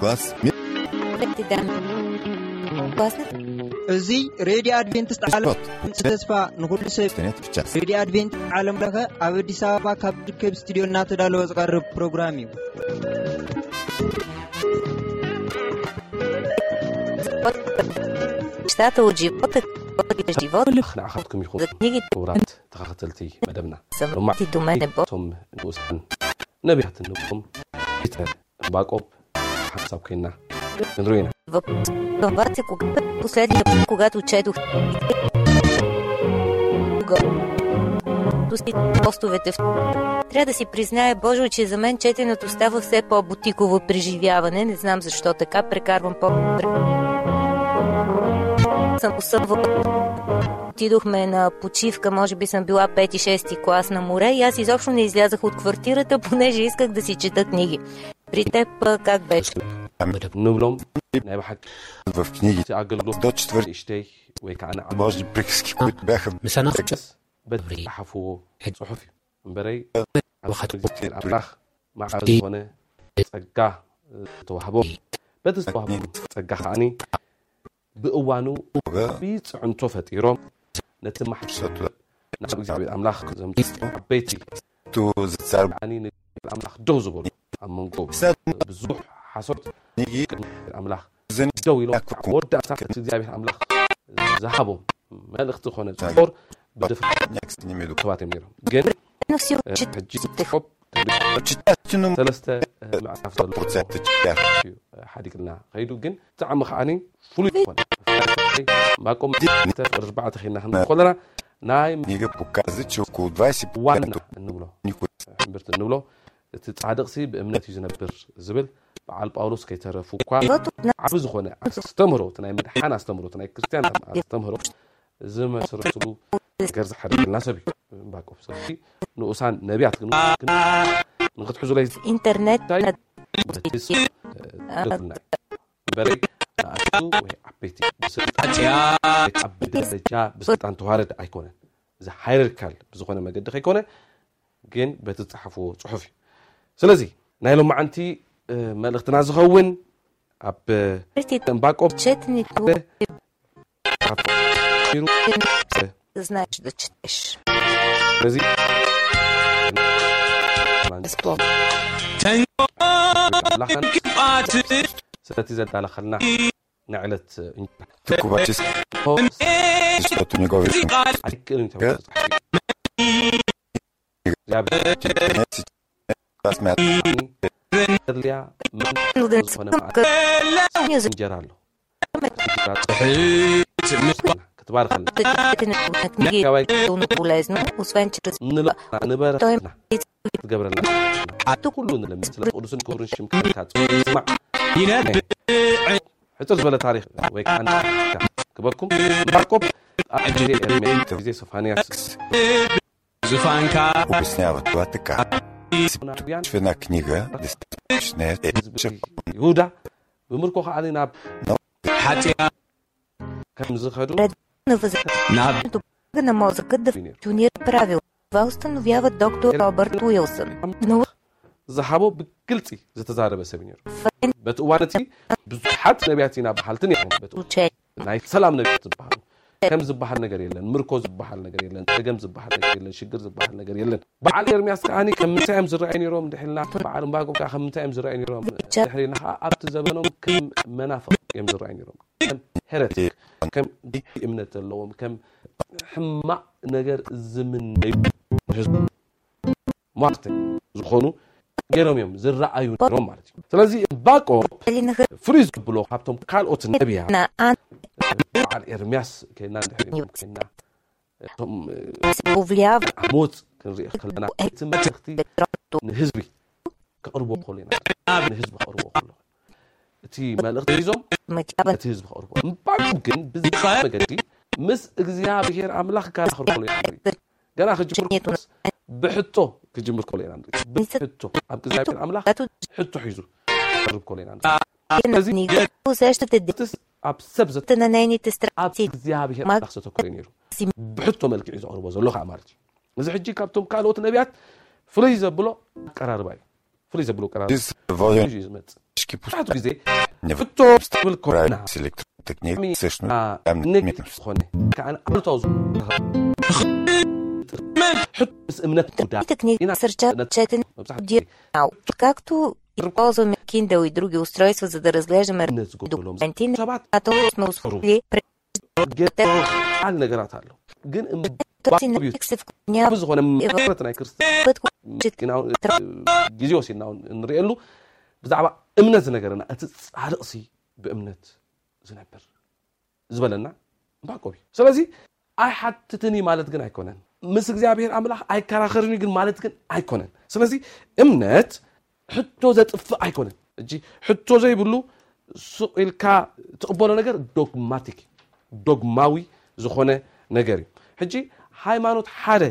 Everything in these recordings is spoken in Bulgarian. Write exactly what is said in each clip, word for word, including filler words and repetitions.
Клас. Зи Радио Адвентист Алам Сетсфа Нухули Сеф Радио Адвентист Алам Даха Авдис Абба Кабд Кеб Студио Натадалу Азгар програми. Штата Уджипота Живот لخنا اخذكم يخوض دورات تخاتلتي مدامنا سمعتي دومين بوم دوسن نبيحت انكم باك اب حسابكينا ندروينا وقتي последний път когато четох тусти постовете трябва да си призная Боже, че за мен четенето става все по-бутиково преживяване, не знам защо така прекарвам по съм усъввала. Отидохме на почивка, може би съм била пети шести клас на море и аз изобщо не излязах от квартирата, понеже исках да си чета книги. При теб как беше? В книгите до четвърти може приказки, които бяха بقوانو بيت عن طفت يروم نتم حشته نعم املاح زمت بيتي تو زتسرب عنين الاملاح دوزبل امنكو بزوح حصرت نيجي الاملاح زين دوي لو ورد اتاك تزيابي الاملاح ذهبوا ما الاخت خونه صور بدفع نيكس نيميلو طواتي ميرو جن نفسي جيت حب تشتاتنم ثلاثه مع افضل حديقنا غيدو جن تعم خاني فول معكم اربعه خلينا احنا كلنا نايم نيجي بوكازيتش وكو двадесет и едно نقولوا عبرت نقولوا تتعادق سي بامنتي زنبر زبل على باولوس كيترفوا عبز هنا استمروا تنايم حنا استمروا تنايم كريستيان استمروا زما سرسلو كرز حرب الناسبي باك اوف سي نوسان نبيات نقد حزوا لي انترنت بري عطو وعبيتي بسطاتيا عبيتي بسطان توارد ايكون ذا هايركال بزخونه مجد خيكونه جن بتتصحفوا صحفي سلازي نايلو معنتي ملختنا زخون اب باك اوف تشتني знаеш да четеш. Рази. Безплат. Сетати за тала хана. Наълет тукубачис. Защото не го виждам. Я бечет. Басмет. Дърля. Не зажарало. Товарът на книги е много полезно, освен че разбира. Той е Габрана. А тук луна на мисля, Орусен Корнишим Катацу. Хето разбира тарих. Векан. Кабакум. Бакоп. Аджери елементът. Визе Софания. Зуфанка. Обяснява това така. В една книга, десетична е Юда. Вимъркоха Алина. Хатия. Към заходу. На възможността на мозъка да функционира правилно. Това установява доктор Робърт Уилсън. Захабо бкълци за тазареба семинар. Бетуанати бзухат набиятина бхалтни бетуче. Най салам набият бхал. Кем збахал ነገር የለን. ምርኮ ዝብሃል ነገር የለን. ተገም ዝብሃል ነገር የለን. ሽግር ዝብሃል ነገር የለን. በዓል ኤርሚያስ ካኒ ከምንታይም ዝራይኒ ሮም ድሕልና በዓል ባቆም ካ ከምንታይም ዝራይኒ ሮም ድሕልና ኣብት ዘበኖም ከም መናፈቅ የም ዝራይኒ ሮም. هرتك كم دي امنه اللوم كم حما نجر زمن مارت زخونو غيرهم يوم زراعيون روم مارتي سلازي باكو فريز بلو حبتهم قال اوت نبيها على ارمياس كنا كنا هم بوفليا موت خلنا تمتختي نهزبي قربوا خلينا نهزب قربوا خلوا تي مالخ ديزوم متابعت حزب خربان ممكن بزياده قدي مس اغزيا بخير املاح كان خربان قال اخي جمهور بحطه كجمهور كلنا بحطه ابغزيا بالاملاح حطه حيزو خرب كلنا لازم وساشتت الدس ابسبزت انا نينيت استراتيجي اغزيا بخير خاصته كلنا بحطه ملك عز عروه زلخ عمارتي اذا حجي كابتم قالوا تنبيات ፍሪዝ ዘብሎ ቀራርባይ ፍሪዝ ዘብሎ ቀራር ዲስ ቫልዩ እስኪ ፖስት ጊዜ ነፍቶ ስታብል ኮራና ሴሌክት ቴክኒክ ሴሽን አምነት ሆነ ካን አልታውዝ حط امنات تكنيك سيرشات شات او както използваме Kindle и други устройства за да разглеждаме документи а то сме усвоили ал награтало ግን този навик се вкорнява в въртата на кръста път четкинал гизио синал нриелу بزعبه امنات ነገርና እቲ ጻድቅሲ በእምነት ዝነበር ዝበለና ባቆቢ ስለዚህ ኣይሓትትኒ ማለት ግን ኣይኮነን ምስ እግዚአብሔር አምላኽ ኣይከራኸርኒ ግን ማለት ግን ኣይኮነን ስለዚህ እምነት ሕቶ ዘጥፍእ ኣይኮነን እጂ ሕቶ ዘይብሉ ሱኢልካ ተቀበሎ ነገር ዶግማቲክ ዶግማዊ ዝኾነ ነገር እዩ ሕጂ ሃይማኖት ሓደ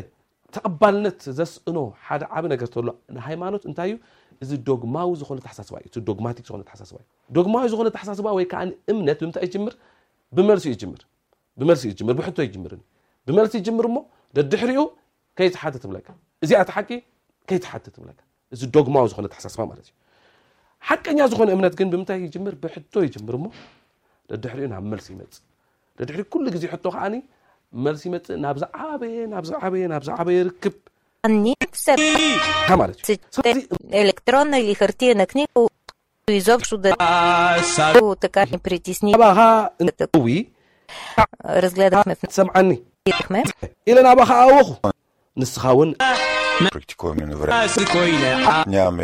ተቀባልነት ዘስእኖ ሓደ ዓብ ነገር ተሎ ሃይማኖት እንታይ እዩ እዚ ዶግማዊ ዝኾነ ተሓሳስባ እዩ እቲ ዶግማቲክ ዝኾነ ተሓሳስባ እዩ ዶግማዊ ዝኾነ ተሓሳስባ ወይ ከዓ እምነት ብምንታይ ይጅምር ብመርሲ ይጅምር ብመርሲ ይጅምር ብሕቶ ይጅምር ብመርሲ ይጅምርሞ ደድሕሪኡ ከይተሓተት ብለካ እዚኣ ተሓቂ ከይተሓተት ብለካ እዚ ዶግማው ዝኾነ ተሓሳስባ ማለት እዩ ሓቀኛ ዝኾነ እምነት ግን ብምንታይ ይጅምር ብሕቶ ይጅምርሞ ደድሕሪኡ ናብ መልሲ ይመጽ ደድሕሪ ኩሉ ግዜ ሕቶ ከዓኒ መልሲ ይመጽ ናብዛ ዓበየ ናብዛ ዓበየ ናብዛ ዓበየ ርክብ አንኒ ሰብ ማለት እዩ ኤሌክትሮንና или хартиена книга изобщо да така не притисни разгледахме самани ይጥክመ ኢለና ባኻውኹ ንስኻውን ፕራክቲኮምን ወራስኮይና አኛመ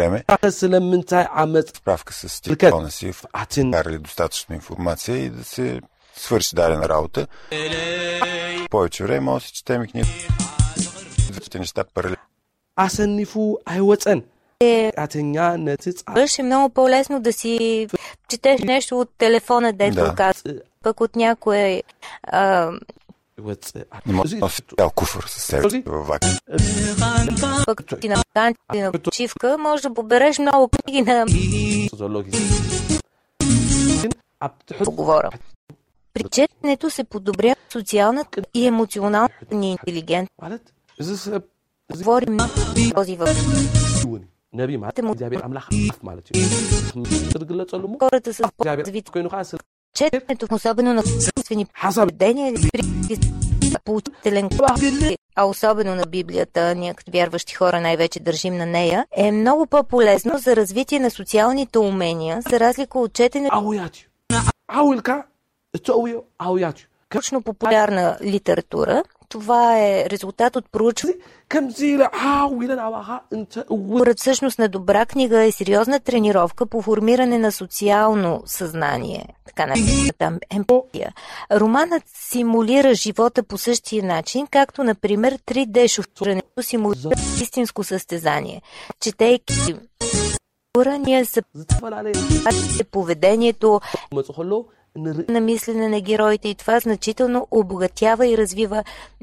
ደመ ስለምንታይ ዓመት ፕራክቲስ ስቲካውንሲፍ አትን ያርል достаточно информация и да се свърши дадена работа. Повече време може да четем книги. Те неща паралелно. Асенифу አይወፀን አተኛ ነቲ ጻሽ много по-лесно да си четеш нещо от телефона дето казва пък от някое واتس او كفر سيرت وواك فكتي на танци на чивка може да побереш много книги на зоологи говоря причетнето се подобря социалната и емоционалната ни интелигентност говорим този въпрос نبي ما እግዚአብሔር አምላክ ማለት እዩ ትርግለጸሉ ሞ хората с እግዚአብሔር ኮይኑ ካ четенето особено на собствени поведения поучителен а особено на Библията, ние като вярващи хора най-вече държим на нея, е много по-полезно за развитие на социалните умения, за разлика от четенето. Ауятю. Ауилка, тоуио, ауятю. Точно популярна литература, това е резултат от проучване. Поред всъщност на добра книга е сериозна тренировка по формиране на социално съзнание, така наречената емпатия. Романът симулира живота по същия начин, както, например, три Д шофирането симулира истинско състезание. Четейки ние са поведението на мислене на героите и това значително обогатява и развива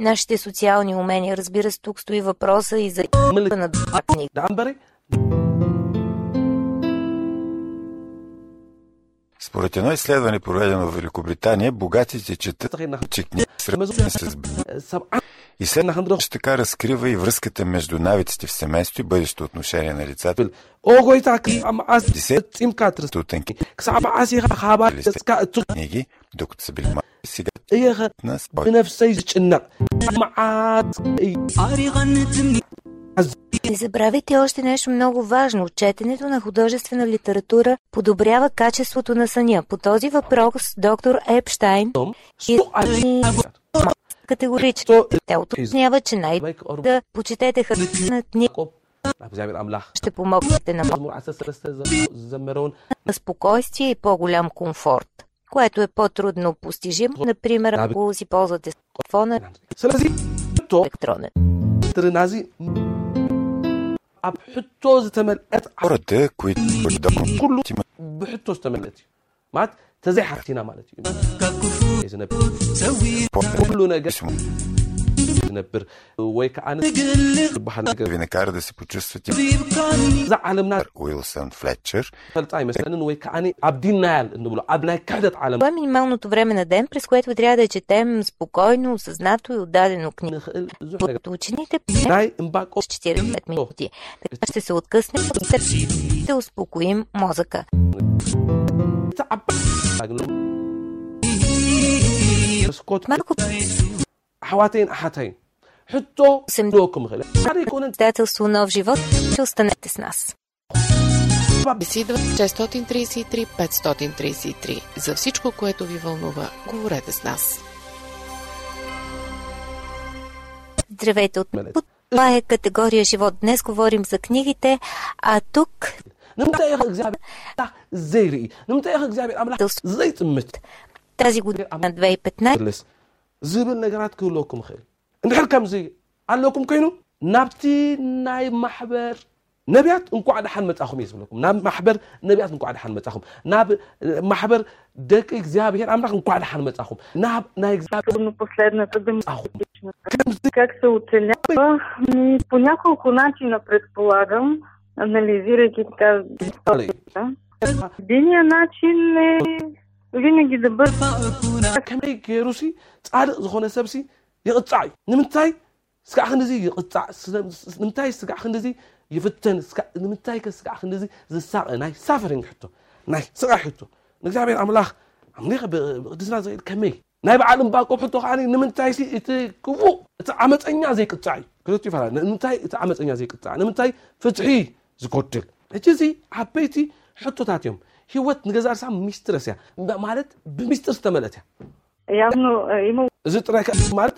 нашите социални умения. Разбира се, тук стои въпроса и за мълка на дъпни. Според едно изследване, проведено в Великобритания, богатите четат книги сравнени с бедните. И следната ще така разкрива и връзката между навиците в семейството и бъдещето отношение на лицата. Ого и така, ама аз десет им катра стотенки. Ксаба аз и хаба ска книги, докато са били малки сега. Еха нас бинавса изчина. Ама аз и аригантни. Не забравяйте още нещо много важно. Четенето на художествена литература подобрява качеството на съня. По този въпрос доктор Епштайн и категорично те уточнява, че най-добре да почетете хартиена книга. Ще помогнете на спокойствие и по-голям комфорт, което е по-трудно постижимо, например, ако си ползвате телефона електронен. Тринази اب حتو ዝተመልአት ወረደ ኩይ ደቁ ኩሉ ብሕቶ ዝተመልአት ማለት ተዘይ ሓፍቲና ማለት እዩ እዝነ ሰዊ ኩሉ ነገር ነበር ወይ ከአነ በሃንገር ደስ ይችላል ዘዓለምና ዊልሰን ፍሌቸር ፈልጣይ መስለን ወይ ከአኔ አብዲናል እንብሎ አብናይ ከደት ዓለም በሚማኑት време на ден през което трябва да четем спокойно, осъзнато и отдадено книга. Учените най имбако четиридесет минути. Така ще се откъснем и да успокоим мозъка. Малко حواتين احاتين حطوا سملوكم غلا هذا يكون تاتلسو нов живот ще останете с нас. Беседа шестстотин тридесет и три петстотин тридесет и три. За всичко, което ви вълнува, говорете с нас. Здравейте от мен. Това е категория живот. Днес говорим за книгите, а тук тази година на две хиляди и петнадесета زبل نغرات كلكم خير ندحل كم زي علىكم كينو نابتي ناي محبر نبيات انكو عاد حن متاخوم يزبلكم ناب محبر نبيات انكو عاد حن متاخوم ناب محبر دك اغزابير امرخ انكو عاد حن متاخوم ناب ناي اغزابير من последната демократична как се оценява ми по няколко начина предполагам анализирайки така единия начин е وينجي دبر كمي كيروسي صادق زخونه سبسي يقطعي نمنتاي سكع خندزي يقطع نمنتاي سكع خندزي يفتن سكع نمنتاي كسكع خندزي زساق ناي سافرين حتو ناي سقع حتو نغزابين املاخ امليخ بدسنا زي كمي ناي بعالم باقو حتو خاني نمنتاي سي تكفو تعمصنيا زي قطعي كلتي فلا نمنتاي تعمصنيا زي قطع نمنتاي فتحي زكوتل اجيزي حبيتي حتو تاتيوم هوت نغزار سام ميسترس يا ማለት بميسترስ ተመለተ ያምኑ ኢሞ ዝጥራካ ማለት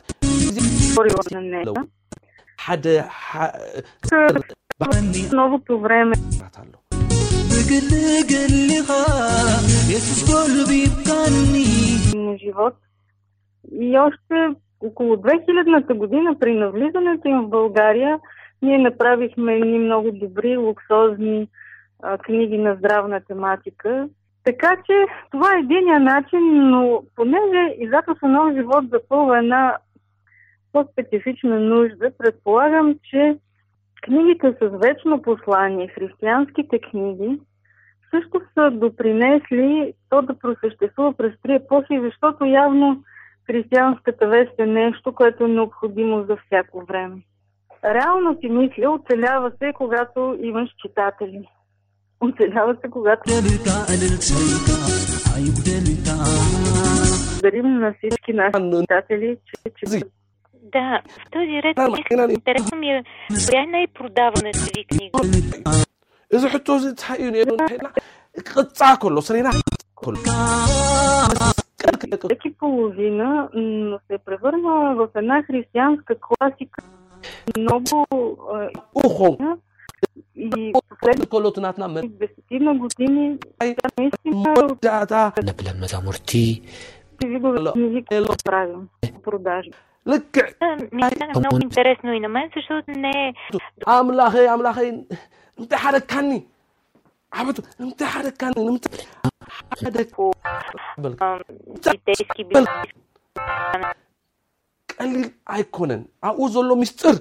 ሪዮነና ሓደ ነው ፕሮግራም አታሎ ግልግልኻ ኢየሱስ ኮልቢ ካኒ живот и още около две хиляди година при навлизането им в България ние направихме ни много добри луксозни книги на здравна тематика. Така че това е единия начин, но понеже издателство нов живот запълва една по-специфична нужда, предполагам, че книгите с вечно послание, християнските книги, също са допринесли то да просъществува през три епохи, защото явно християнската вест е нещо, което е необходимо за всяко време. Реално ти мисля, оцелява се, когато имаш читатели. Оцелява се, когато дарим на всички наши читатели, че, че... Да, в този ред интересно ми е коя е най-продаваната ви книга? Всеки половина, но се превърна в една християнска класика. Много... и последно колотната мен десетина години и наистина да леплем на заморти великолепно правим продажи. Ми стана много интересно и на мен, защото не е амлахе амлахе انت حركني عبد انت حركني انت حدك بالتيسكي بالقليل ايكونن اعوذ الله مستر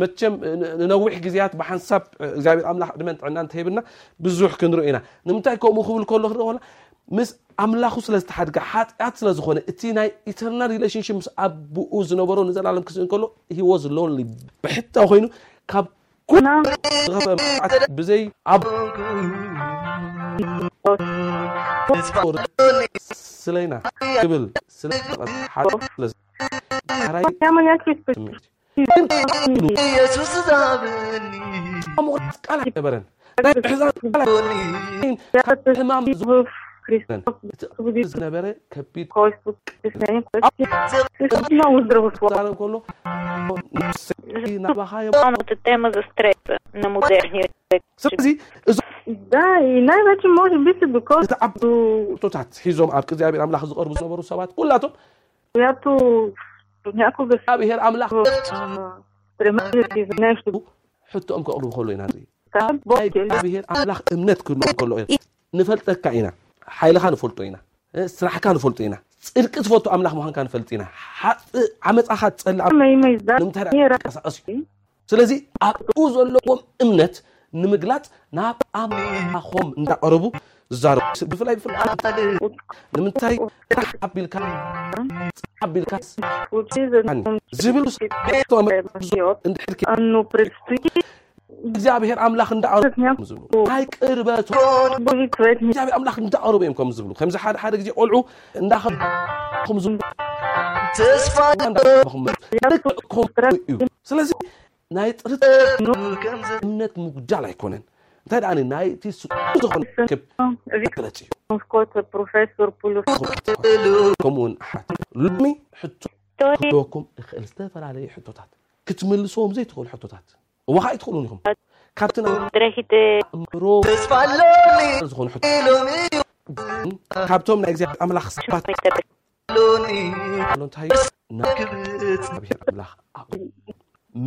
متشم ننوح جزيات بحنساب زي املاح دمنت عنا تهيبنا بزوح كنرؤينا نمتاكم وخول كل ولا مس املاحو سلاست حد حات سلا زخونه اتي ناي ايترنال ريليشنشيب ابو زنبرو نزل العالم كسن كله هي واز لونلي بحته خوينو كاب كنا بزي اب سلينا قبل سلا حات لز راي كمان يكفي يسوس ذابني اموت قال كبرن حزان قال الامام زوف كريستن بدي نبره كبيت كويسو كريستن كويسو وزرو سوالو كله نباحه اموت тема за стреса на модерния век. Да, и най-вече може би се докосва до тотат хизом апка зябир амлах зърбу зобру сабат кулато която някога сабихер амлах стремежи за нещо حتى امك اقلب خلو هنا دي كان بهير املاح امنت كله كله نفلتك عينا حيلها نفلتو هنا الصراحه كانوا فلتو هنا ጽድቅ ጽፎቱ አምላክ መሆን ካን ፈልጢና አመጻኻ ጸልዓ ስለዚህ አቁ ዘለቆም እምነት ንምግላጽ ናብ አምላኾም እንዳቀረቡ ዛር በፍላይ በፍላይ ንምንታይ አብልካ አብልካ ዝብሉስ ተወመ አንኑ ፕሪስቲ እግዚአብሔር አምላክ እንዳቀረቡ ዝብሉ አይቅርበት እግዚአብሔር አምላክ እንዳቀረቡ እምከም ዝብሉ ከምዛ ሓደ ሓደ ግዜ ቆልዑ እንዳኸም ዝብሉ ተስፋ ስለዚህ ናይ ጥርት እምነት ሙግዳል አይኮነን እንታዳ አኔ ናይ ቲስ ተሆነ ከብለጪ ስኮት ፕሮፌሰር ፖሎስ ኮሙን ልሚ ሕቶ ሕቶኩም እልስተፈራ ላይ ሕቶታት ክትመልሶም ዘይትቆል ሕቶታት ወሃይ ትቆሉን ይሁን ካፕቴን ድረሂት ምሮ ተስፋለኒ ዝሆን ሕቶሎኒ ካፕቶም ናይ እግዚአብሔር አምላክ ስፋት ሎኒ ሎንታይ ናክብት እግዚአብሔር አምላክ አቁም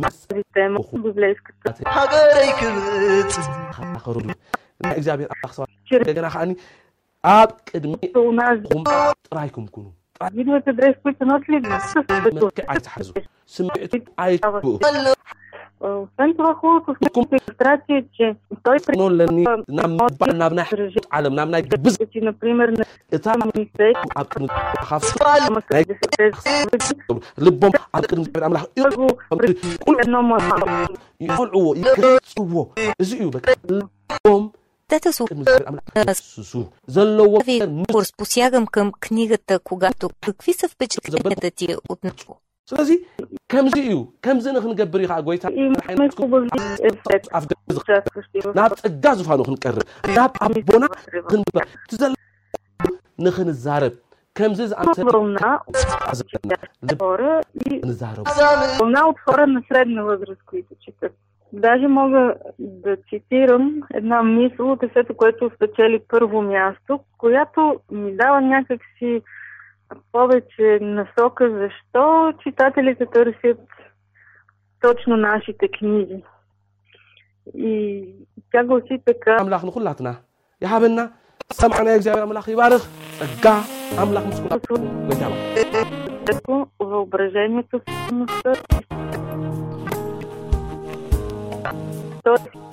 مسرتم ببلايسكت حغريكت اخرول الاجابير اخسوا دغنا خاني اب قدمي قوم طرايكم كونوا فيديو تدرس كنت نوتلي نفس بتحزو سمعت عيطوا فانت اخوك كنت تراتيت توي نولني نام بنابنا عالم نامنا بزتي نبريمير اتام ميستيك ابكم خاصه لبوم ابكم بالاملاح كل انهم يقولوا يكتبوا ازيو بك بوم Тетесо Сусу залова курс посягам към книгата когато какви са впечатленията ти от него. Слази камзиу камзина хнገብри ха гойта на цгаз фано хнкър на абона хнба тзал нхн зараб камзиз амсерна забора и зараб на отхора на средна възраст които четат. Даже мога да цитирам една мисъл от есето, което спечели първо място, която ми дава някакси повече насока защо читателите търсят точно нашите книги. И тя гласи така: Амлах на хулатна. Яхабна самана екзавер амлах ибарх ага амлах мускул. Тако въображението Той Скай,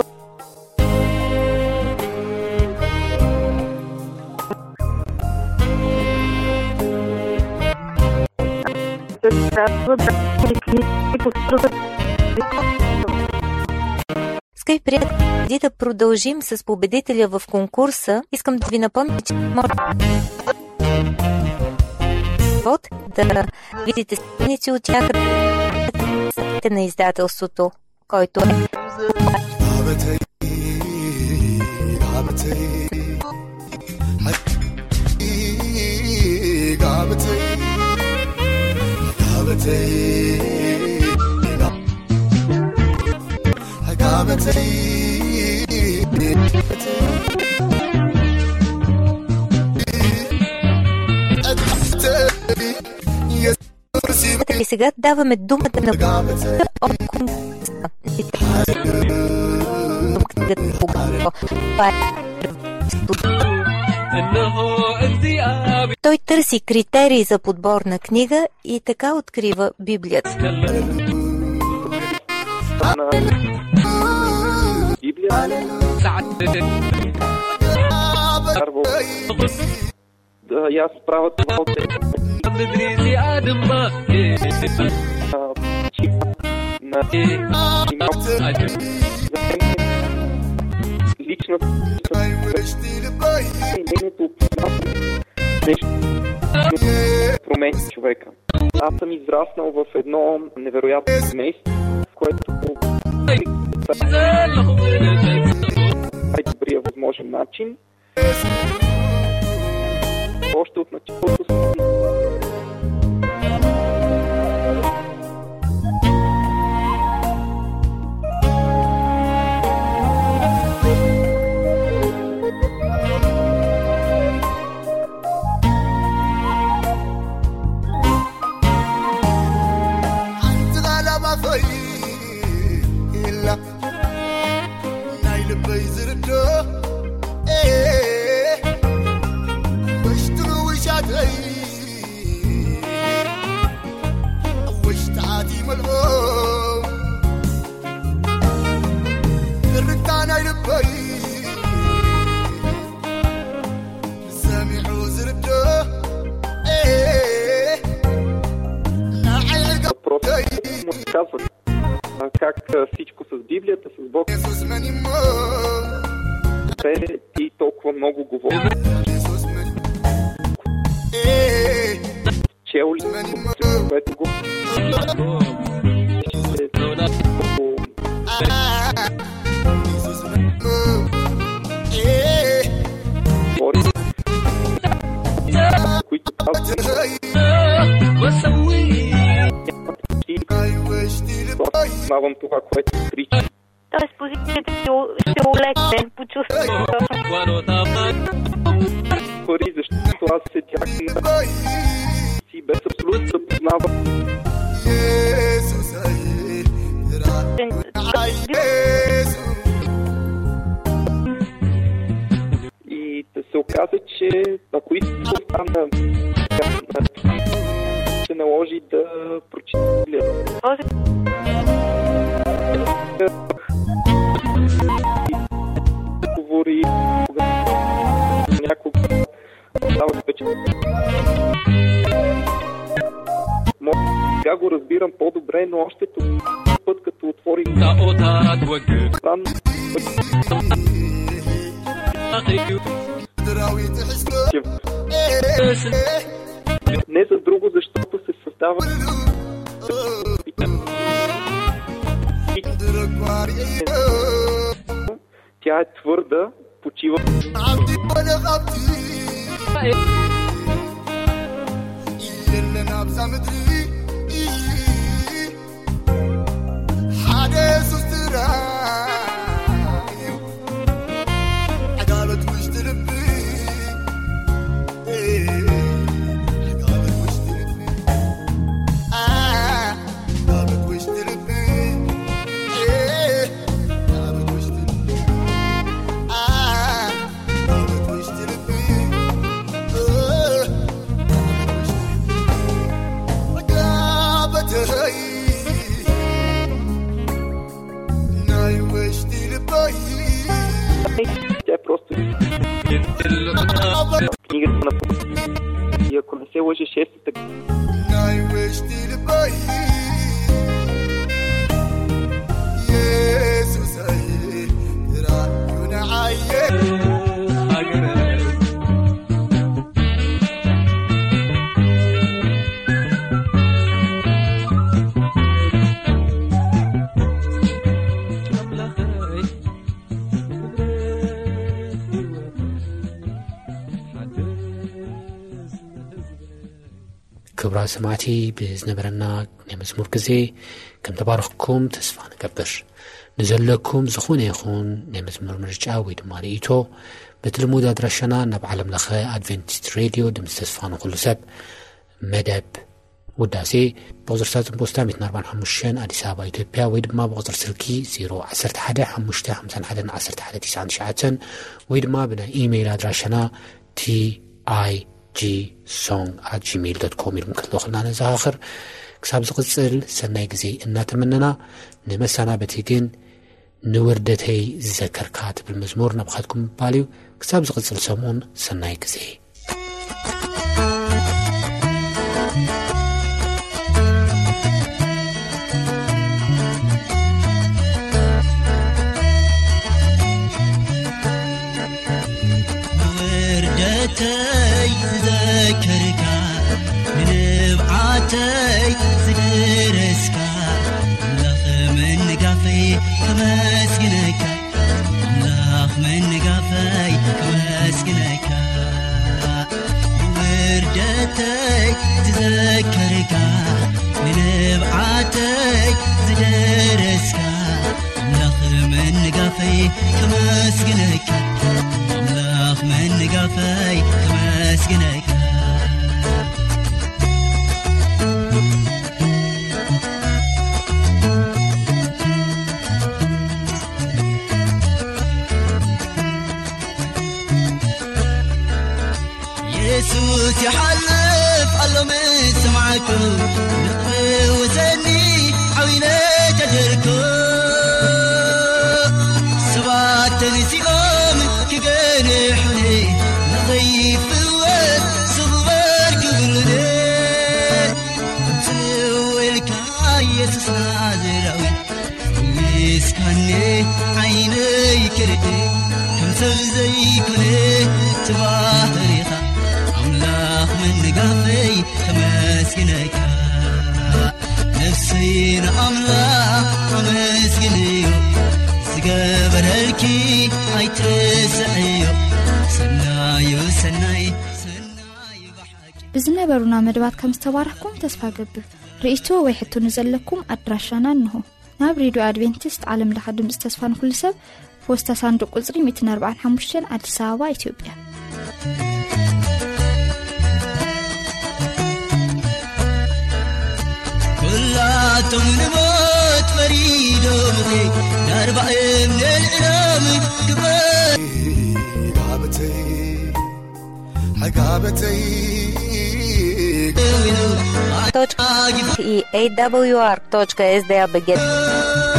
приятели, преди да продължим с победителя в конкурса, искам да ви напомня, че може да видите страници от тях на издателството, който е И сега даваме думата на конкурса. Той търси критерии за подбор на книга и така открива Библията. Я справа това от лично мнението нещо промени човека. Аз съм израснал в едно невероятно семейство, в което най-добрия възможен начин. Още от началото съм Hey разказват как всичко с Библията, с Бог и толкова много говорят. Чел ли което го които познавам това, което прича. Тоест позицията ще улекне, почувствам това. Защото аз седях на си без абсолютно да познавам. И да се оказа, че ако искам остана се наложи да прочитам говори някога става вече. Сега го разбирам по-добре, но още този път като отворих странно не за друго, защото се създава тя е твърда, почива тя е просто книгата на Пълнителите. И ако не се лъже шестата ክብራ ሰማቲ ብዝነበረና ናይ መስሙር ግዜ ከም ተባረኽኩም ተስፋ ንገብር ንዘለኩም ዝኾነ ይኹን ናይ መስሙር ምርጫ ወይ ድማ ርእይቶ በትልሙድ ኣድራሻና ናብ ዓለም ለኸ ኣድቨንቲስት ሬድዮ ድምፂ ተስፋ ንኹሉ ሰብ መደብ ውዳሴ ብቁፅሪ ፖስታ አዲስ አበባ ኢትዮጵያ ወይ ድማ ብቁፅሪ ስልኪ ዜሮ ዋን ዋን ሓምስት ሓምሳ ሓምሳ ሓምሳ ሓምሳ ሓምሳ ሓምሳ ወይ ድማ ብናይ ኢሜይል ኣድራሻና ቲ አይ ጂ song at gmail dot com ይልም ከልወክልና ነዛኸር ክሳብ ዝቅጽል ሰናይ ግዜ እናተመነና ንመሳና በትግን ንወርደተይ ዘከርካ ትብል መዝሙር ናብኻትኩም ባልዩ ክሳብ ዝቅጽል ሰሙን ሰናይ ግዜ i تمني عيني كردي كمسر زي كوني تباهريخا عملاق من قافي تمسكنك نفسي عملاق تمسكني سقابر هلكي عيتسعي سنايو سناي بزنا برونا مدوات كم استوارحكم تسفاقب رئيتو ويحتو نزلكم أدراشانا انهو ناب ريدو أدفنتست عالم لحدم استسفان كل سب فوستا صندوق أزري مئتين وأربعة حموشتين أدساوا إثيوبيا كلاتم نموت فريدو مغي ناربع من العلام كبير عقابتي عقابتي www dot a w r dot s d a begin